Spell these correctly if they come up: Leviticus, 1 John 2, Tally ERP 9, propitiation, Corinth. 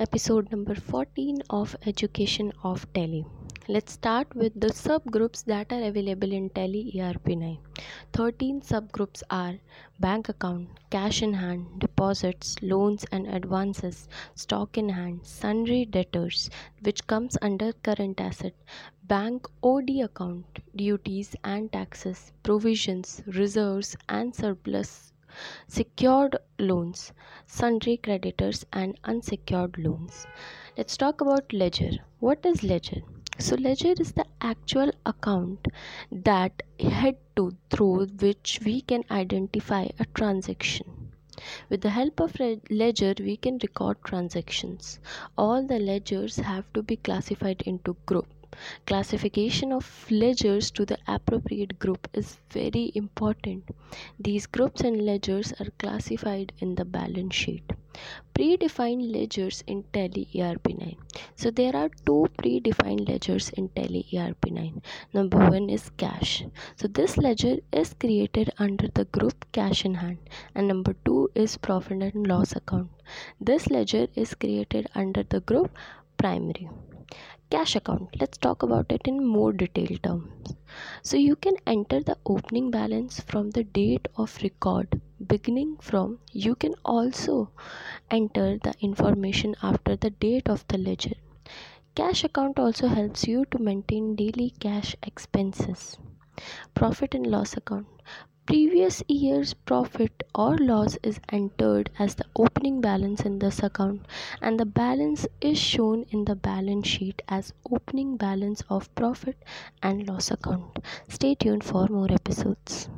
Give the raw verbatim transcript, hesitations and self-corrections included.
Episode number fourteen of Education of Tally. Let's start with the subgroups that are available in Tally E R P nine. thirteen subgroups are bank account, cash in hand, deposits, loans and advances, stock in hand, sundry debtors, which comes under current asset, bank O D account, duties and taxes, provisions, reserves and surplus, secured loans, sundry creditors and unsecured loans. Let's talk about ledger. What is ledger? So ledger is the actual account that head to through which we can identify a transaction. With the help of ledger, we can record transactions. All the ledgers have to be classified into group. Classification of ledgers to the appropriate group is very important. These groups and ledgers are classified in the balance sheet. Predefined ledgers in Tally E R P nine. So there are two predefined ledgers in Tally E R P nine. Number one is cash. So this ledger is created under the group cash in hand, and number two is profit and loss account. This ledger is created under the group primary. Cash account, let's talk about it in more detailed terms. So you can enter the opening balance from the date of record. Beginning from, you can also enter the information after the date of the ledger. Cash account also helps you to maintain daily cash expenses. Profit and loss account. Previous year's profit or loss is entered as the opening balance in this account, and the balance is shown in the balance sheet as opening balance of profit and loss account. Stay tuned for more episodes.